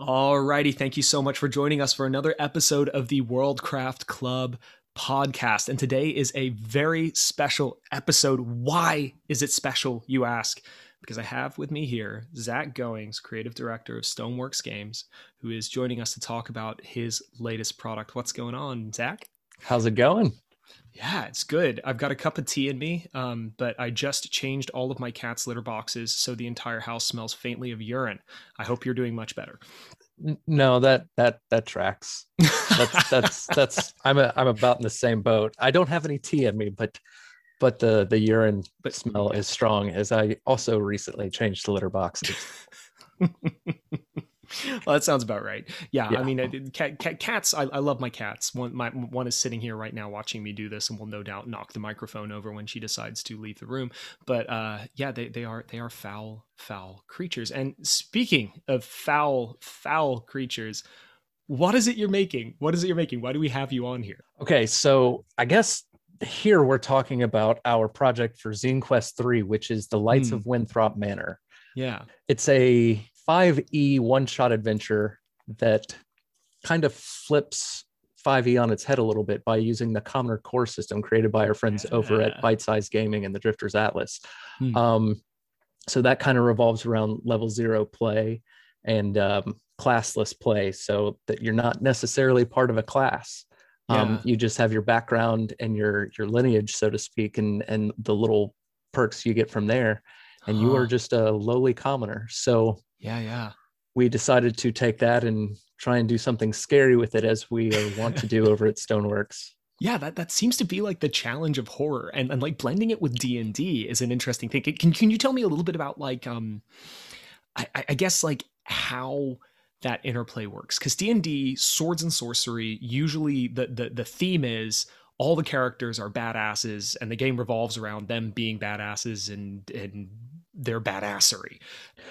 Alrighty, thank you so much for joining us for another episode of the Worldcraft Club podcast. And today is a very special episode. Why is it special, you ask? Because I have with me here Zach Goins, creative director of Stoneworks Games, who is joining us to talk about his latest product. What's going on, Zach? How's it going? Yeah, it's good. I've got a cup of tea in me, but I just changed all of my cat's litter boxes, so the entire house smells faintly of urine. I hope you're doing much better. No, that tracks. That's I'm about in the same boat. I don't have any tea in me, but the urine smell is strong, as I also recently changed the litter boxes. Well, that sounds about right. Yeah. I mean, cats. I love my cats. One is sitting here right now watching me do this, and will no doubt knock the microphone over when she decides to leave the room. But they are foul creatures. And speaking of foul creatures, what is it you're making? Why do we have you on here? Okay, so I guess here we're talking about our project for Zine Quest III, which is the Lights of Winthrop Manor. Yeah, it's a 5e one-shot adventure that kind of flips 5e on its head a little bit by using the commoner core system created by our friends over at Bite Size Gaming and the Drifters Atlas. So that kind of revolves around level 0 play and classless play, so that you're not necessarily part of a class. You just have your background and your lineage, so to speak, and the little perks you get from there. And you are just a lowly commoner. So we decided to take that and try and do something scary with it, as we want to do over at Stoneworks. Yeah, that seems to be like the challenge of horror, and like blending it with D&D is an interesting thing. Can you tell me a little bit about like, I guess like how that interplay works? Because D&D, swords and sorcery, usually the theme is all the characters are badasses, and the game revolves around them being badasses and their badassery.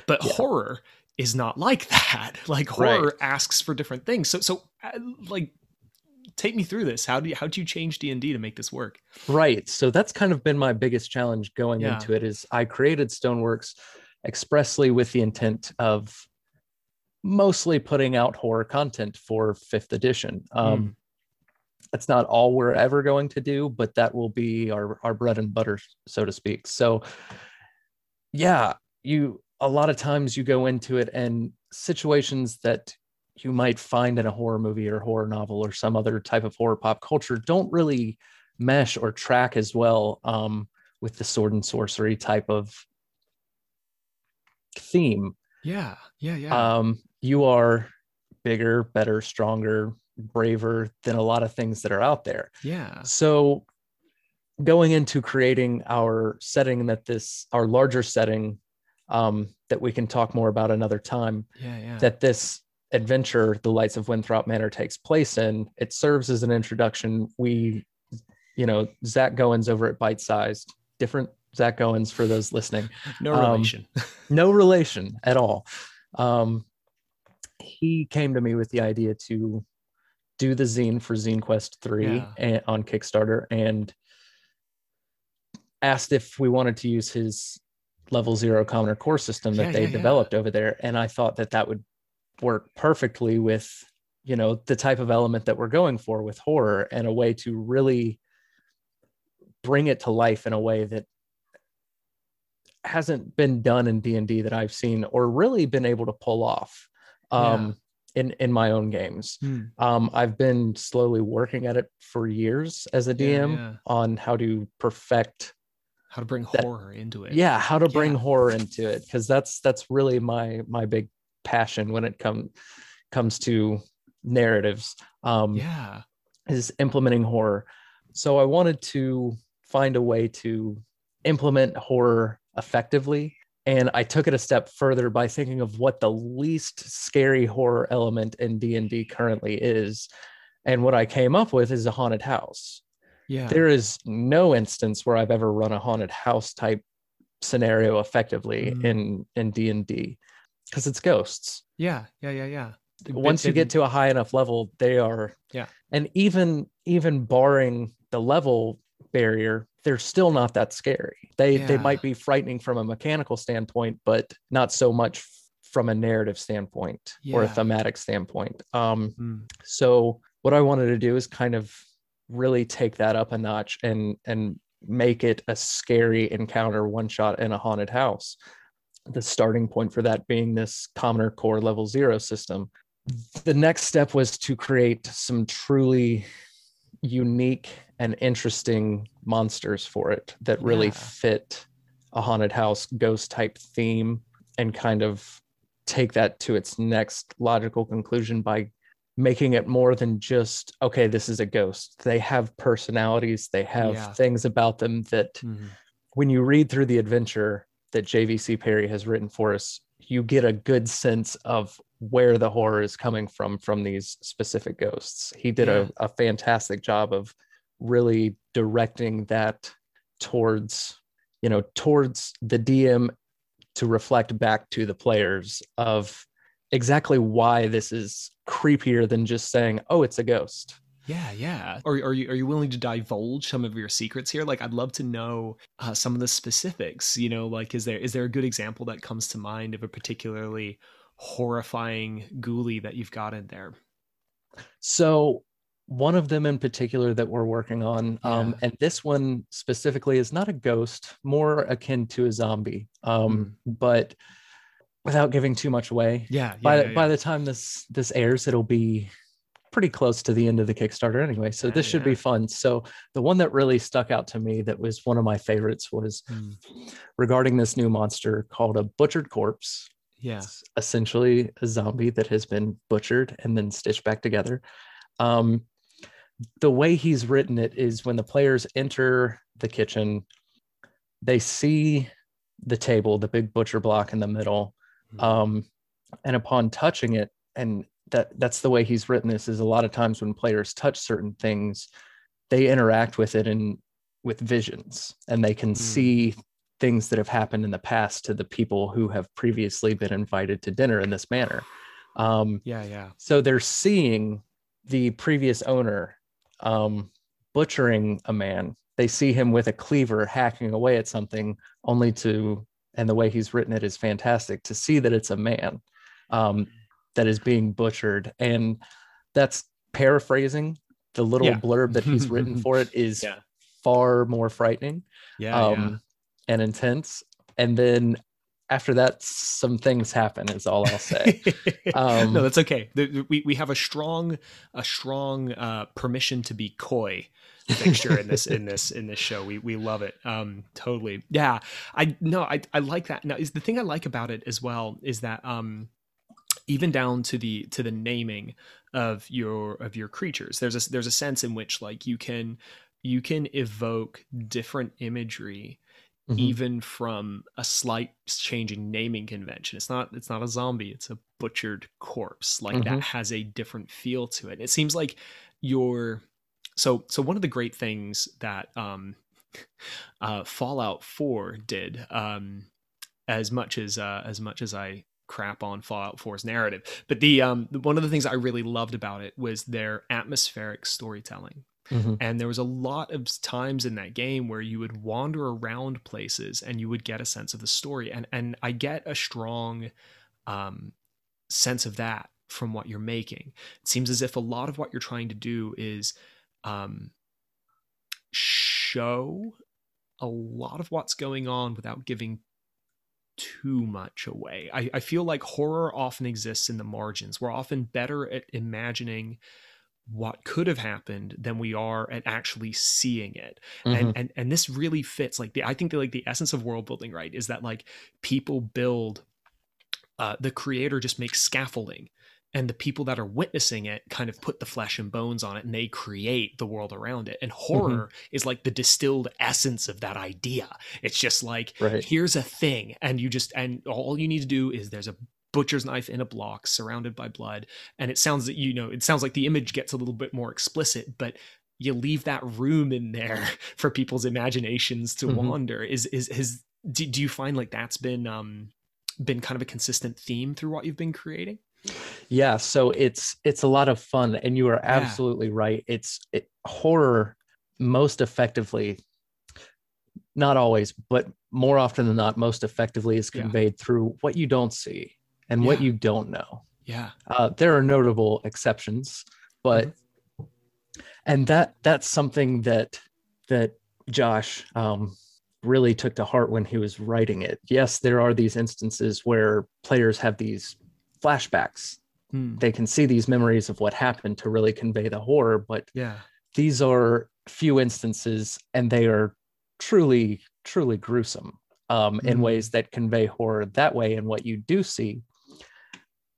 But horror is not like that. Like horror asks for different things. So like, take me through this. How do you change D&D to make this work? Right. So that's kind of been my biggest challenge going into it. Is I created Stoneworks expressly with the intent of mostly putting out horror content for 5th edition. That's not all we're ever going to do, but that will be our bread and butter, so to speak. So a lot of times you go into it and situations that you might find in a horror movie or horror novel or some other type of horror pop culture don't really mesh or track as well with the sword and sorcery type of theme. You are bigger, better, stronger, braver than a lot of things that are out there. So going into creating our setting, our larger setting that we can talk more about another time, that this adventure, the Lights of Winthrop Manor, takes place in, it serves as an introduction. Zach Goins over at Bite Sized, different Zach Goins for those listening. No relation at all. He came to me with the idea to do the zine for Zine Quest 3 on Kickstarter, and asked if we wanted to use his level 0 commoner core system that they developed over there. And I thought that would work perfectly with, the type of element that we're going for with horror, and a way to really bring it to life in a way that hasn't been done in D&D that I've seen or really been able to pull off. In my own games. I've been slowly working at it for years as a DM on how to perfect, how to bring horror into it. How to bring horror into it, because that's really my big passion when it comes to narratives, is implementing horror. So I wanted to find a way to implement horror effectively. And I took it a step further by thinking of what the least scary horror element in D&D currently is. And what I came up with is a haunted house. There is no instance where I've ever run a haunted house type scenario effectively in D&D, because it's ghosts. Once you get to a high enough level, they are. And even barring the level barrier, they're still not that scary. They might be frightening from a mechanical standpoint, but not so much from a narrative standpoint or a thematic standpoint. So what I wanted to do is kind of really take that up a notch and make it a scary encounter one shot in a haunted house. The starting point for that being this commoner core level 0 system. The next step was to create some truly unique and interesting monsters for it that really fit a haunted house ghost type theme, and kind of take that to its next logical conclusion by making it more than just, okay, this is a ghost. They have personalities. They have things about them that when you read through the adventure that JVC Perry has written for us, you get a good sense of where the horror is coming from these specific ghosts. He did a fantastic job of really directing that towards, you know, towards the DM to reflect back to the players of exactly why this is creepier than just saying, oh, it's a ghost. Yeah, yeah. Are you willing to divulge some of your secrets here? Like, I'd love to know some of the specifics, you know, like, is there a good example that comes to mind of a particularly horrifying ghoulie that you've got in there? So one of them in particular that we're working on, and this one specifically is not a ghost, more akin to a zombie, but without giving too much away. By the time this airs, it'll be pretty close to the end of the Kickstarter anyway, so this should be fun. So the one that really stuck out to me that was one of my favorites was regarding this new monster called a butchered corpse. It's essentially a zombie that has been butchered and then stitched back together. The way he's written it is when the players enter the kitchen, they see the table, the big butcher block in the middle, and upon touching it, and that's the way he's written this, is a lot of times when players touch certain things, they interact with it and with visions, and they can see things that have happened in the past to the people who have previously been invited to dinner in this manner. So they're seeing the previous owner butchering a man. They see him with a cleaver hacking away at something, only to, and the way he's written it is fantastic, to see that it's a man that is being butchered. And that's paraphrasing. The little blurb that he's written for it is far more frightening and intense. And then after that, some things happen is all I'll say. No, that's okay. We have a strong permission to be coy fixture in this show. We love it. Totally. Yeah. I like that. Now, is the thing I like about it as well is that even down to the naming of your creatures, there's a sense in which, like, you can evoke different imagery even from a slight change in naming convention. It's not a zombie, it's a butchered corpse. Like, that has a different feel to it. It seems like so one of the great things that Fallout 4 did, as much as I crap on Fallout 4's narrative, but the one of the things I really loved about it was their atmospheric storytelling. And there was a lot of times in that game where you would wander around places and you would get a sense of the story. And I get a strong sense of that from what you're making. It seems as if a lot of what you're trying to do is show a lot of what's going on without giving too much away. I feel like horror often exists in the margins. We're often better at imagining what could have happened than we are at actually seeing it. And this really fits, like, I think that, like, the essence of world building, right, is that, like, people build, the creator just makes scaffolding, and the people that are witnessing it kind of put the flesh and bones on it, and they create the world around it. And horror is like the distilled essence of that idea. It's just like, here's a thing, and and all you need to do is, there's a butcher's knife in a block surrounded by blood. And it sounds like the image gets a little bit more explicit, but you leave that room in there for people's imaginations to wander. Do you find, like, that's been kind of a consistent theme through what you've been creating? Yeah. So it's a lot of fun, and you are absolutely right. It's horror most effectively, not always, but more often than not, most effectively is conveyed through what you don't see. and what you don't know. Yeah. There are notable exceptions, but and that's something that Josh really took to heart when he was writing it. Yes, there are these instances where players have these flashbacks. They can see these memories of what happened to really convey the horror, but these are few instances, and they are truly, truly gruesome in ways that convey horror that way in what you do see.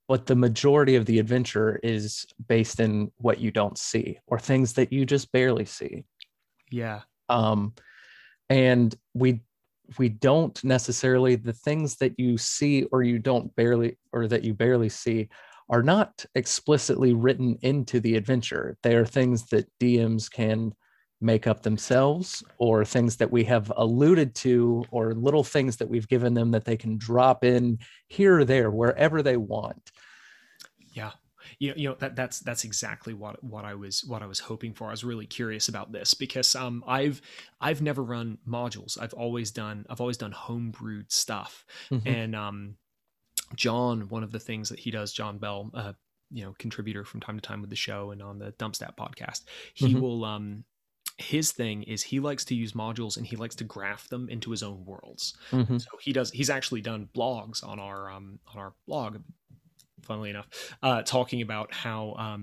But the majority of the adventure is based in what you don't see or things that you just barely see. Yeah. And we don't necessarily, the things that you see or you don't barely, or that you barely see, are not explicitly written into the adventure. They are things that DMs can make up themselves, or things that we have alluded to, or little things that we've given them that they can drop in here or there, wherever they want. Yeah. You know that's exactly what I was hoping for. I was really curious about this because I've never run modules. I've always done homebrewed stuff. Mm-hmm. And John, one of the things that he does, John Bell, contributor from time to time with the show and on the Dumpstat podcast, he will his thing is he likes to use modules and he likes to graph them into his own worlds. Mm-hmm. So he's actually done blogs on our blog, funnily enough, talking about how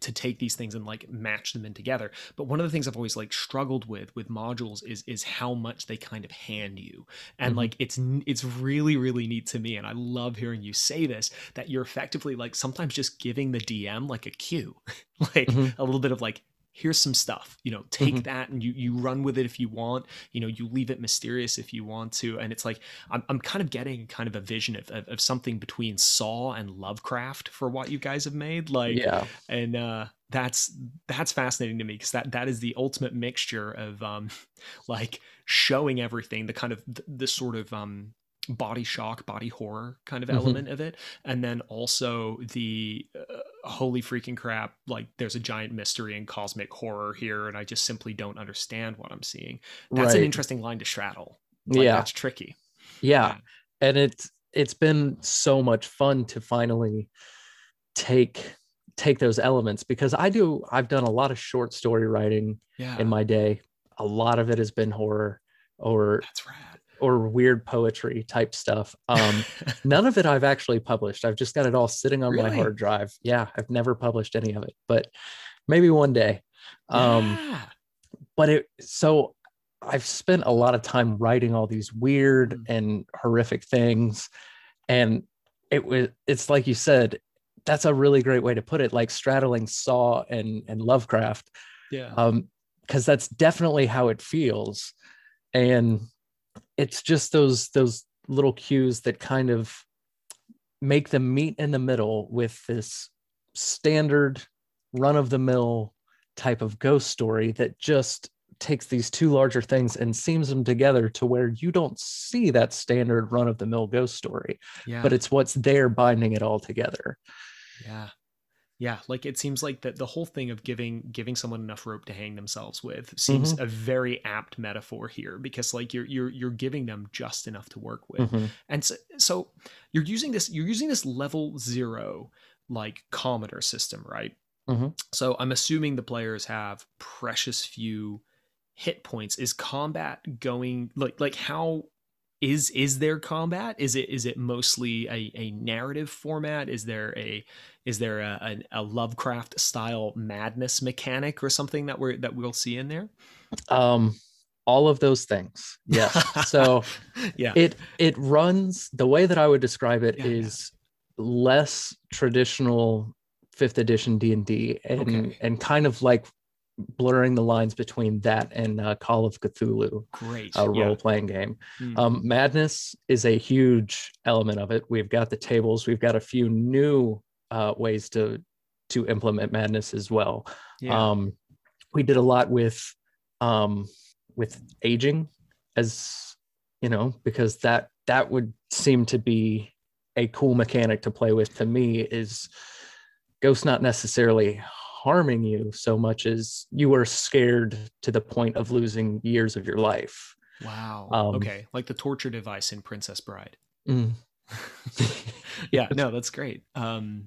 to take these things and like match them in together. But one of the things I've always like struggled with modules is how much they kind of hand you. And like, it's really, really neat to me. And I love hearing you say this, that you're effectively like sometimes just giving the DM like a cue, like a little bit of like, here's some stuff, you know, take that and you run with it if you want, you know, you leave it mysterious if you want to. And it's like, I'm kind of getting kind of a vision of something between Saw and Lovecraft for what you guys have made. Like, and, that's fascinating to me because that is the ultimate mixture of, like showing everything, the kind of this sort of, body shock, body horror kind of element of it. And then also the holy freaking crap, like there's a giant mystery and cosmic horror here and I just simply don't understand what I'm seeing. That's an interesting line to straddle. Like, that's tricky. Yeah. And it's been so much fun to finally take those elements because I've done a lot of short story writing in my day. A lot of it has been horror or that's rad. Or weird poetry type stuff. None of it I've actually published. I've just got it all sitting on my hard drive. Yeah, I've never published any of it, but maybe one day. But so I've spent a lot of time writing all these weird and horrific things. And it's like you said, that's a really great way to put it, like straddling Saw and Lovecraft. Yeah. Because that's definitely how it feels. And it's just those little cues that kind of make them meet in the middle with this standard run-of-the-mill type of ghost story that just takes these two larger things and seams them together to where you don't see that standard run-of-the-mill ghost story, but it's what's there binding it all together. Yeah. Yeah, like it seems like that the whole thing of giving someone enough rope to hang themselves with seems a very apt metaphor here because like you're giving them just enough to work with. And so you're using this level 0 like commoner system, right? So I'm assuming the players have precious few hit points. Is combat going like how is there combat? Is it mostly a narrative format? Is there a Lovecraft style madness mechanic or something that we'll see in there? All of those things. Yes. So it runs, the way that I would describe it is less traditional 5th edition D&D and kind of like blurring the lines between that and Call of Cthulhu, role-playing game. Madness is a huge element of it. We've got the tables. We've got a few new ways to implement madness as well. We did a lot with aging, as you know, because that would seem to be a cool mechanic to play with. To me, is ghosts not necessarily harming you so much as you were scared to the point of losing years of your life. Wow. Okay, like the torture device in Princess Bride. Yeah, no, that's great. No,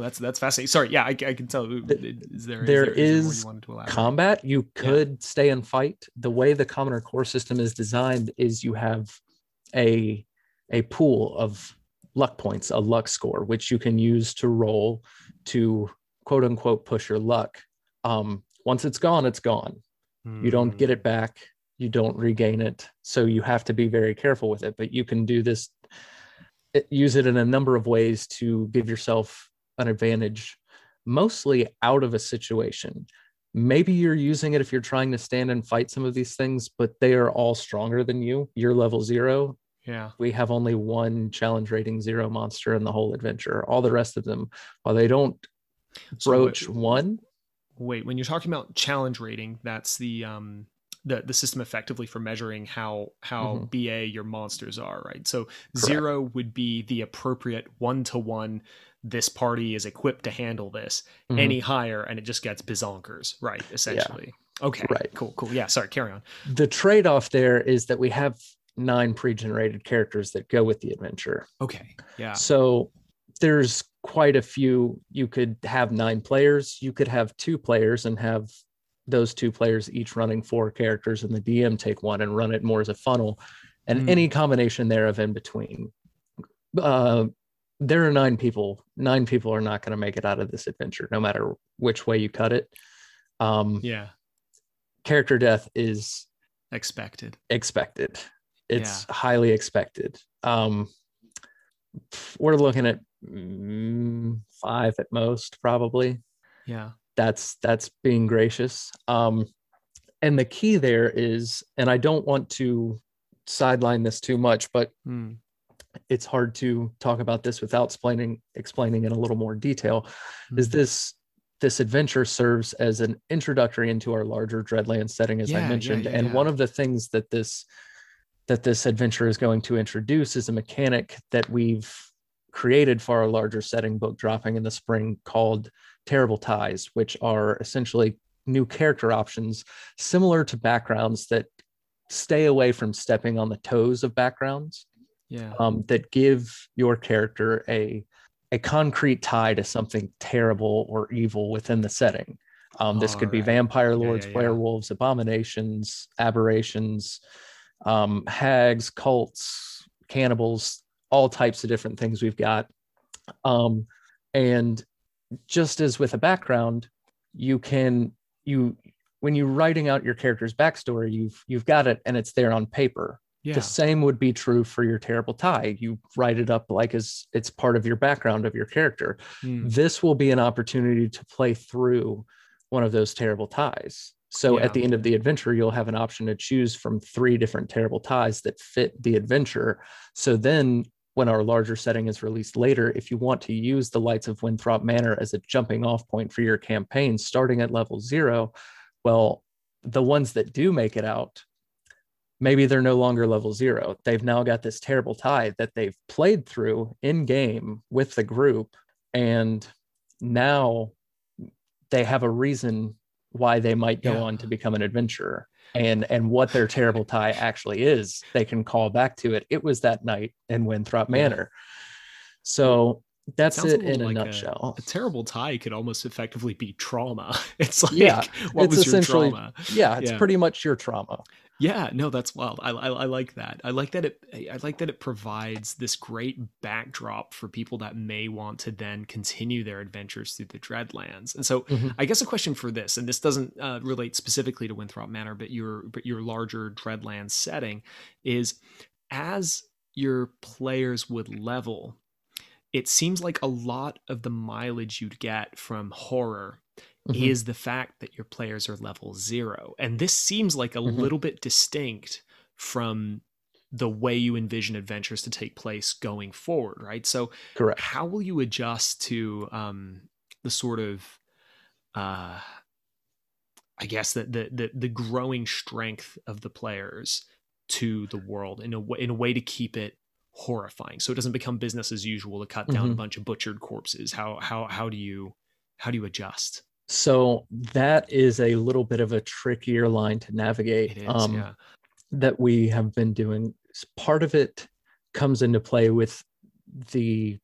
that's fascinating. Sorry, yeah, I can tell. Is there more you wanted to elaborate? Combat. You could stay and fight. The way the Commoner Core system is designed is you have a pool of luck points, a luck score, which you can use to roll to quote unquote push your luck. Once it's gone, it's gone. Mm. You don't get it back. You don't regain it. So you have to be very careful with it. But you can do this, use it in a number of ways to give yourself an advantage, mostly out of a situation. Maybe you're using it if you're trying to stand and fight some of these things, but they are all stronger than you. You're level 0. Yeah. We have only one challenge rating 0 monster in the whole adventure. All the rest of them, while they don't broach one. Wait, when you're talking about challenge rating, that's the system effectively for measuring how BA your monsters are, right? So correct. 0 would be the appropriate 1-to-1. This party is equipped to handle this. Mm-hmm. Any higher, and it just gets bizonkers, right? Essentially. Yeah. Okay. Right. Cool. Yeah. Sorry. Carry on. The trade-off there is that we have 9 pre-generated characters that go with the adventure. Okay. Yeah. So there's quite a few. You could have 9 players. You could have 2 players and have those 2 players each running 4 characters, and the DM take 1 and run it more as a funnel, and any combination there of in between. There are 9 people. 9 people are not going to make it out of this adventure, no matter which way you cut it. Character death is expected. It's highly expected. We're looking at 5 at most, probably. Yeah. That's being gracious. And the key there is, and I don't want to sideline this too much, but it's hard to talk about this without explaining in a little more detail, is this adventure serves as an introductory into our larger Dreadland setting, as I mentioned. And one of the things that this adventure is going to introduce is a mechanic that we've created for our larger setting book dropping in the spring called Terrible Ties, which are essentially new character options similar to backgrounds that stay away from stepping on the toes of backgrounds, that give your character a concrete tie to something terrible or evil within the setting. This could be vampire lords, werewolves, abominations, aberrations, hags, cults, cannibals, all types of different things we've got. And just as with a background, when you're writing out your character's backstory, you've got it and it's there on paper. Yeah. The same would be true for your Terrible Tie. You write it up like as it's part of your background of your character. This will be an opportunity to play through one of those Terrible Ties. So at the end of the adventure, you'll have an option to choose from 3 different Terrible Ties that fit the adventure. So then when our larger setting is released later, if you want to use the Lights of Winthrop Manor as a jumping off point for your campaign, starting at level 0, well, the ones that do make it out, maybe they're no longer level 0. They've now got this Terrible Tie that they've played through in game with the group. And now they have a reason why they might go on to become an adventurer, and what their Terrible Tie actually is. They can call back to it. It was that night in Winthrop Manor. So that's it in a nutshell. A Terrible Tie could almost effectively be trauma. It's like, what was your trauma? Yeah, it's pretty much your trauma. Yeah, no, that's wild. I like that. I like that it provides this great backdrop for people that may want to then continue their adventures through the Dreadlands. And so, I guess a question for this, and this doesn't relate specifically to Winthrop Manor, but your larger Dreadlands setting is, as your players would level, it seems like a lot of the mileage you'd get from horror is the fact that your players are level 0. And this seems like a little bit distinct from the way you envision adventures to take place going forward, right? So correct. How will you adjust to the sort of, I guess, the growing strength of the players to the world in a way to keep it horrifying, so it doesn't become business as usual to cut down a bunch of butchered corpses? How do you adjust? So that is a little bit of a trickier line to navigate, that we have been doing. Part of it comes into play with the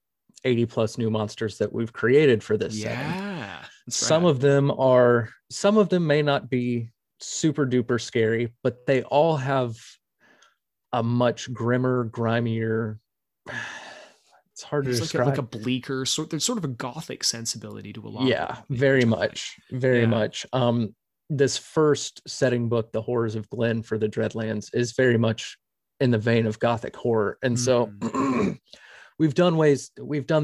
80 plus new monsters that we've created for this setting. Some of them are, some of them may not be super duper scary, but they all have a much grimmer, grimier, it's hard to describe. Like a bleaker sort, there's sort of a gothic sensibility to a lot. Yeah, very much, very much. This first setting book, The Horrors of Glen for the Dreadlands, is very much in the vein of gothic horror. And so we've done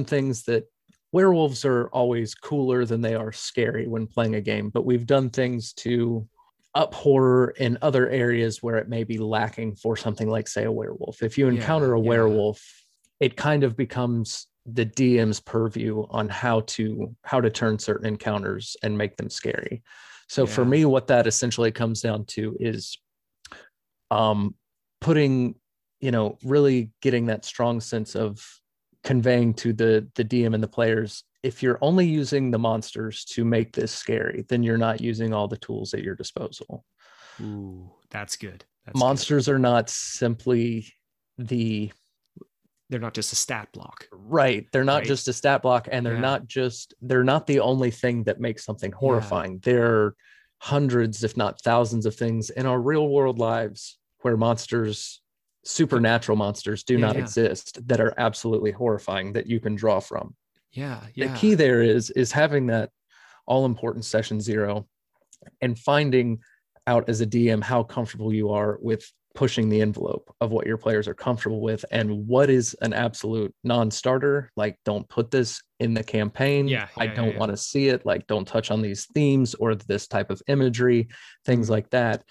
things that werewolves are always cooler than they are scary when playing a game, but we've done things to up horror in other areas where it may be lacking for something like, say, a werewolf. If you encounter a werewolf, it kind of becomes the DM's purview on how to turn certain encounters and make them scary. So for me, what that essentially comes down to is putting, really getting that strong sense of conveying to the DM and the players, if you're only using the monsters to make this scary, then you're not using all the tools at your disposal. Ooh, that's good. Monsters are not simply they're not just a stat block. Right. They're not just a stat block, and they're they're not the only thing that makes something horrifying. Yeah. There are hundreds, if not thousands, of things in our real world lives where monsters, supernatural monsters, do not exist, that are absolutely horrifying that you can draw from. Yeah. The key there is having that all important session zero and finding out as a DM how comfortable you are with pushing the envelope of what your players are comfortable with, and what is an absolute non-starter. Like, don't put this in the campaign. I don't want to see it. Like, don't touch on these themes or this type of imagery, things like that.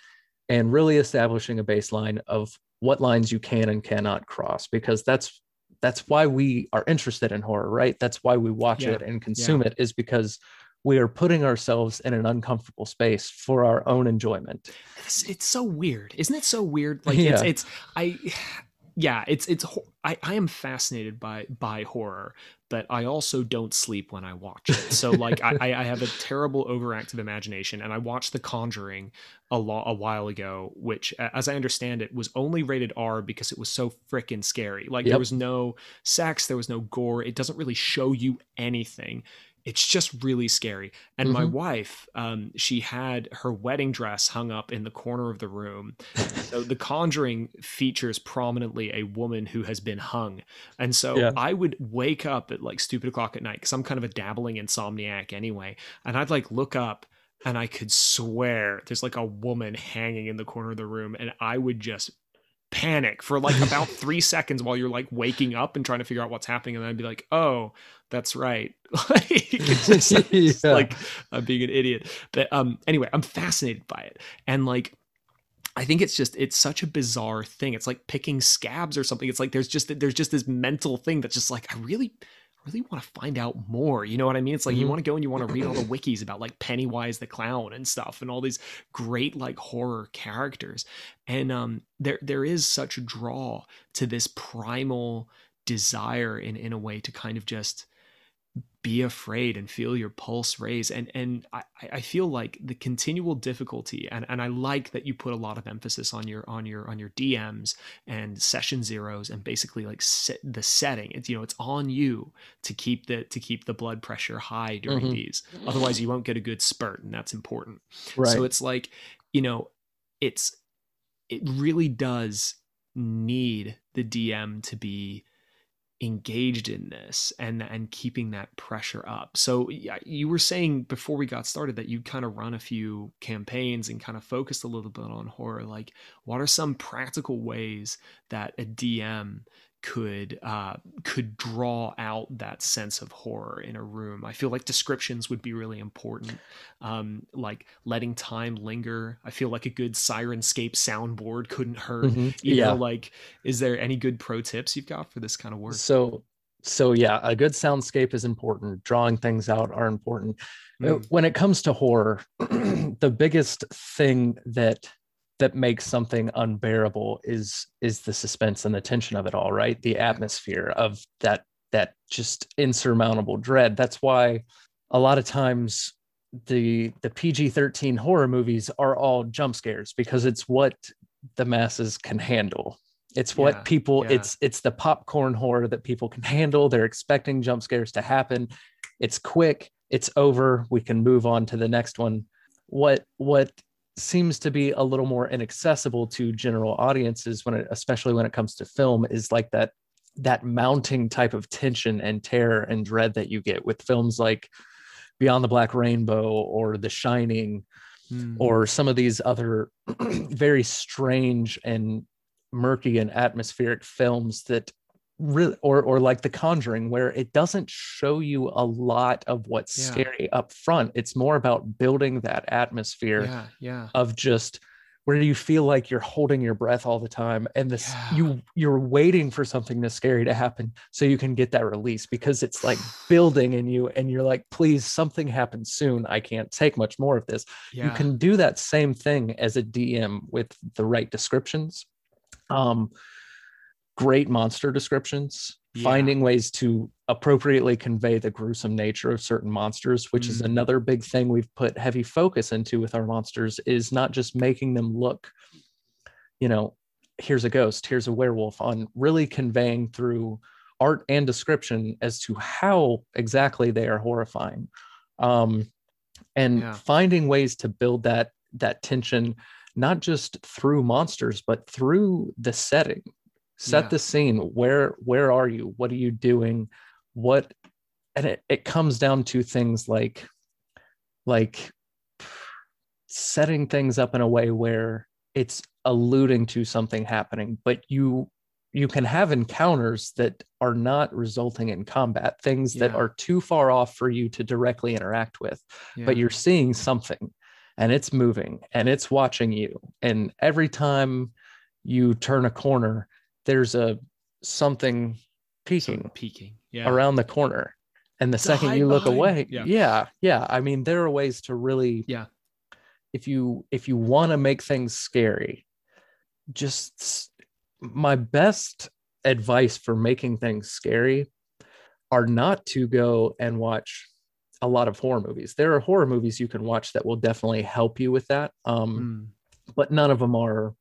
And really establishing a baseline of what lines you can and cannot cross, because that's why we are interested in horror, right? That's why we watch it and consume it, is because we are putting ourselves in an uncomfortable space for our own enjoyment. It's so weird. Isn't it so weird? Like I am fascinated by horror, but I also don't sleep when I watch it. So like I have a terrible overactive imagination, and I watched The Conjuring a while ago, which, as I understand it, was only rated R because it was so freaking scary. Like there was no sex, there was no gore. It doesn't really show you anything. It's just really scary. And my wife, she had her wedding dress hung up in the corner of the room. So The Conjuring features prominently a woman who has been hung. And so I would wake up at like stupid o'clock at night, because I'm kind of a dabbling insomniac anyway. And I'd like look up, and I could swear there's like a woman hanging in the corner of the room. And I would just panic for like about 3 seconds while you're like waking up and trying to figure out what's happening, and then I'd be like, oh, that's right. Like, it's like I'm being an idiot, but anyway, I'm fascinated by it. And like, I think it's such a bizarre thing. It's like picking scabs or something. It's like there's just this mental thing that's just like, I really want to find out more. You know what I mean? It's like you want to go and you want to read all the wikis about like Pennywise the clown and stuff, and all these great like horror characters. And there is such a draw to this primal desire in a way to kind of just be afraid and feel your pulse raise. And I feel like the continual difficulty, and I like that you put a lot of emphasis on your DMs and session zeros, and basically like the setting. It's, it's on you to keep the blood pressure high during these. Otherwise you won't get a good spurt, and that's important. Right. So it's like, it really does need the DM to be engaged in this and keeping that pressure up. So you were saying before we got started that you kind of run a few campaigns and kind of focused a little bit on horror. Like, what are some practical ways that a DM could draw out that sense of horror in a room? I feel like descriptions would be really important, like letting time linger. I feel like a good Sirenscape soundboard couldn't hurt. Like, is there any good pro tips you've got for this kind of work? So yeah, a good soundscape is important. Drawing things out are important. When it comes to horror, the biggest thing that makes something unbearable is the suspense and the tension of it all, right? The atmosphere of that just insurmountable dread. That's why a lot of times the PG-13 horror movies are all jump scares, because it's what the masses can handle. It's what people, it's the popcorn horror that people can handle. They're expecting jump scares to happen. It's quick. It's over. We can move on to the next one. What seems to be a little more inaccessible to general audiences, when it, especially when it comes to film, is like that mounting type of tension and terror and dread that you get with films like Beyond the Black Rainbow or The Shining, or some of these other very strange and murky and atmospheric films that really, or like The Conjuring, where it doesn't show you a lot of what's scary up front. It's more about building that atmosphere of just where you feel like you're holding your breath all the time, and this you're waiting for something that's scary to happen so you can get that release, because it's like building in you and you're like, please, something happens soon. I can't take much more of this. You can do that same thing as a DM with the right descriptions. Great monster descriptions, finding ways to appropriately convey the gruesome nature of certain monsters, which is another big thing we've put heavy focus into with our monsters, is not just making them look, you know, here's a ghost, here's a werewolf, on really conveying through art and description as to how exactly they are horrifying. And finding ways to build that tension, not just through monsters, but through the setting. Set the scene. Where are you? What are you doing? What? And it comes down to things like setting things up in a way where it's alluding to something happening, but you can have encounters that are not resulting in combat, things that are too far off for you to directly interact with, but you're seeing something. And it's moving and it's watching you. And every time you turn a corner, there's something peeking around the corner. And the second you look away, I mean, there are ways to really, if you want to make things scary, just my best advice for making things scary are not to go and watch a lot of horror movies. There are horror movies you can watch that will definitely help you with that. But none of them are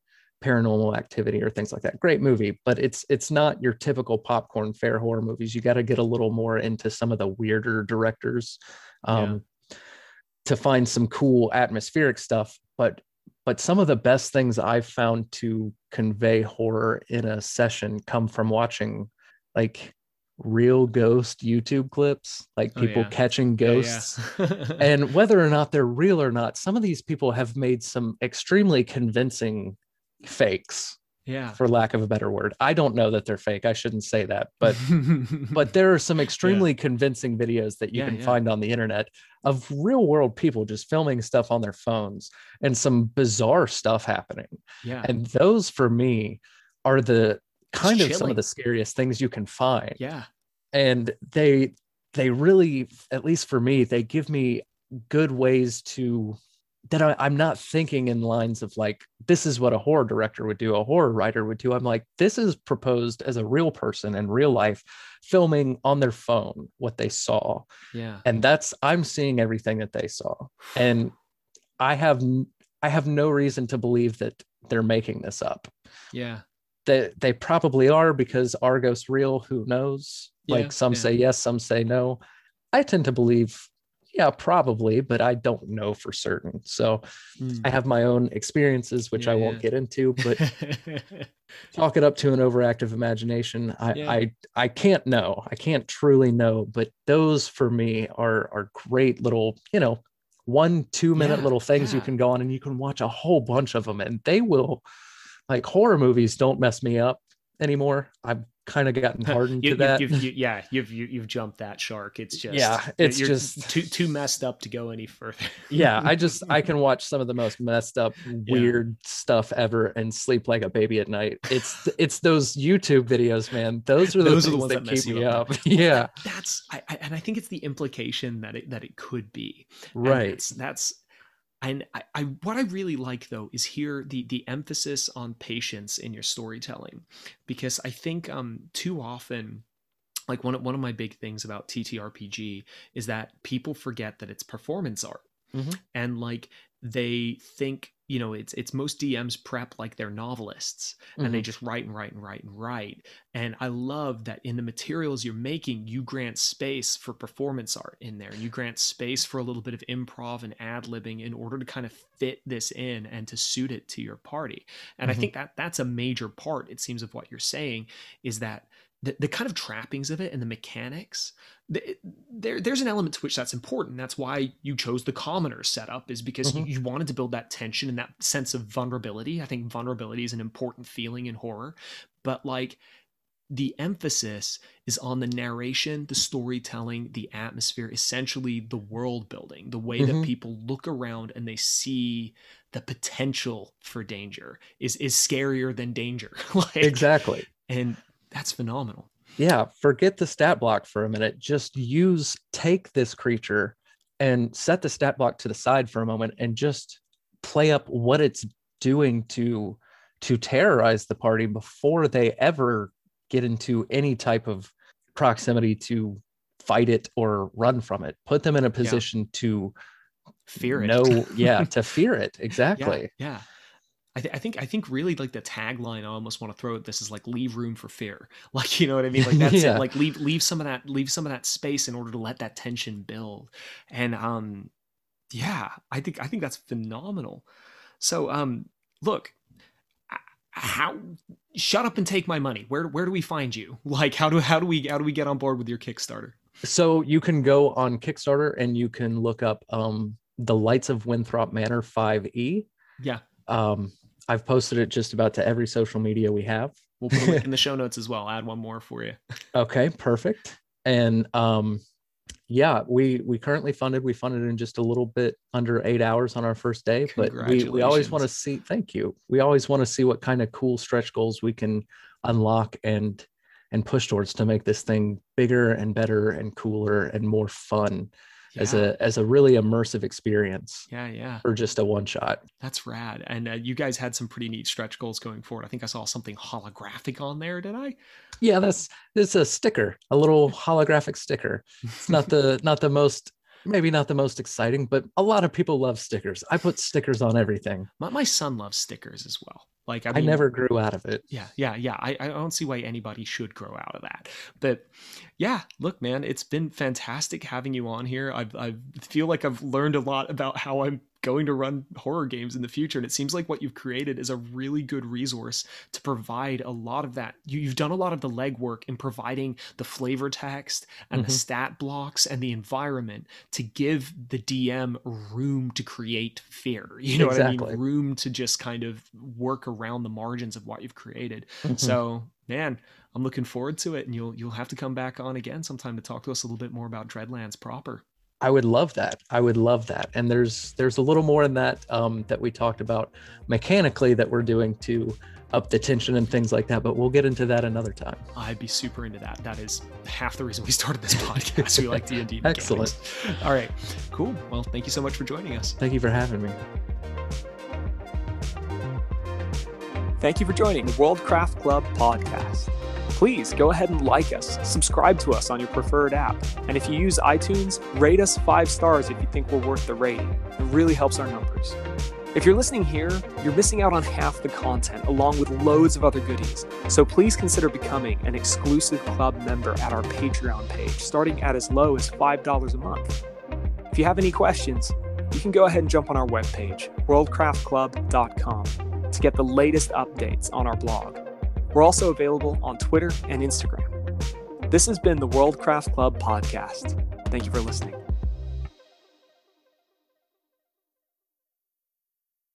Paranormal Activity or things like that. Great movie, but it's not your typical popcorn fare horror movies. You got to get a little more into some of the weirder directors to find some cool atmospheric stuff. But some of the best things I've found to convey horror in a session come from watching like real ghost YouTube clips, like people catching ghosts, and whether or not they're real or not, some of these people have made some extremely convincing fakes, for lack of a better word. I don't know that they're fake. I shouldn't say that, but there are some extremely convincing videos that you can find on the internet of real world people just filming stuff on their phones and some bizarre stuff happening. And those for me are the kind of some of the scariest things you can find. And they really, at least for me, they give me good ways to that I'm not thinking in lines of like, this is what a horror director would do, a horror writer would do. I'm like, this is proposed as a real person in real life filming on their phone what they saw. And I'm seeing everything that they saw, and I have no reason to believe that they're making this up. They probably are, because are ghosts real? Who knows? Say yes, some say no. I tend to believe, probably, but I don't know for certain. So I have my own experiences, which I won't get into, but chalk it up to an overactive imagination. I can't know. I can't truly know, but those for me are great little, 1-2 minute little things you can go on, and you can watch a whole bunch of them, and they will. Like, horror movies don't mess me up anymore. I've kind of gotten hardened to that. You've jumped that shark. It's just you're just too messed up to go any further. I can watch some of the most messed up, weird stuff ever and sleep like a baby at night. It's those YouTube videos, man. Those are the ones that keep me up. And I think it's the implication that it could be. Right. And what I really like, though, is here the emphasis on patience in your storytelling, because I think too often, like one of my big things about TTRPG is that people forget that it's performance art, and like they think you know, it's most DMs prep like they're novelists, and they just write and write and write and write. And I love that in the materials you're making, you grant space for performance art in there. You grant space for a little bit of improv and ad-libbing in order to kind of fit this in and to suit it to your party. And I think that that's a major part, it seems, of what you're saying, is that the kind of trappings of it and the mechanics, there's an element to which that's important. That's why you chose the commoner setup, is because you wanted to build that tension and that sense of vulnerability. I think vulnerability is an important feeling in horror, but like the emphasis is on the narration, the storytelling, the atmosphere, essentially the world building, the way that people look around and they see the potential for danger is scarier than danger. Like, exactly. And that's phenomenal. Yeah. Forget the stat block for a minute. Just take this creature and set the stat block to the side for a moment and just play up what it's doing to terrorize the party before they ever get into any type of proximity to fight it or run from it. Put them in a position to fear it. To fear it. Exactly. Yeah. I think really like the tagline I almost want to throw at this is like, leave room for fear. Like, you know what I mean? Like that's it. Like leave some of that space in order to let that tension build. And I think that's phenomenal. So look, how shut up and take my money. Where do we find you? Like how do we get on board with your Kickstarter? So you can go on Kickstarter and you can look up the Lights of Winthrop Manor 5E. Yeah. I've posted it just about to every social media we have. We'll put a link in the show notes as well. I'll add one more for you. Okay, perfect. And we currently funded. We funded in just a little bit under 8 hours on our first day. But we always want to see. Thank you. We always want to see what kind of cool stretch goals we can unlock and push towards to make this thing bigger and better and cooler and more fun. Yeah. As a really immersive experience. Yeah. Or just a one shot. That's rad. And you guys had some pretty neat stretch goals going forward. I think I saw something holographic on there, did I? Yeah, it's a sticker, a little holographic sticker. It's not the most exciting, but a lot of people love stickers. I put stickers on everything. My son loves stickers as well. Like I never grew out of it. Yeah. I don't see why anybody should grow out of that. But yeah, look, man, it's been fantastic having you on here. I feel like I've learned a lot about how I'm going to run horror games in the future. And it seems like what you've created is a really good resource to provide a lot of that. You've done a lot of the legwork in providing the flavor text and the stat blocks and the environment to give the DM room to create fear. You know what I mean? Room to just kind of work around the margins of what you've created. So, man, I'm looking forward to it. And you'll have to come back on again sometime to talk to us a little bit more about Dreadlands proper. I would love that. And there's a little more in that that we talked about mechanically that we're doing to up the tension and things like that. But we'll get into that another time. I'd be super into that. That is half the reason we started this podcast. We like D&D. Excellent. Mechanics. All right. Cool. Well, thank you so much for joining us. Thank you for having me. Thank you for joining the Worldcraft Club podcast. Please go ahead and like us, subscribe to us on your preferred app, and if you use iTunes, rate us 5 stars if you think we're worth the rating. It really helps our numbers. If you're listening here, you're missing out on half the content, along with loads of other goodies, so please consider becoming an exclusive club member at our Patreon page, starting at as low as $5 a month. If you have any questions, you can go ahead and jump on our webpage, worldcraftclub.com, to get the latest updates on our blog. We're also available on Twitter and Instagram. This has been the Worldcraft Club podcast. Thank you for listening.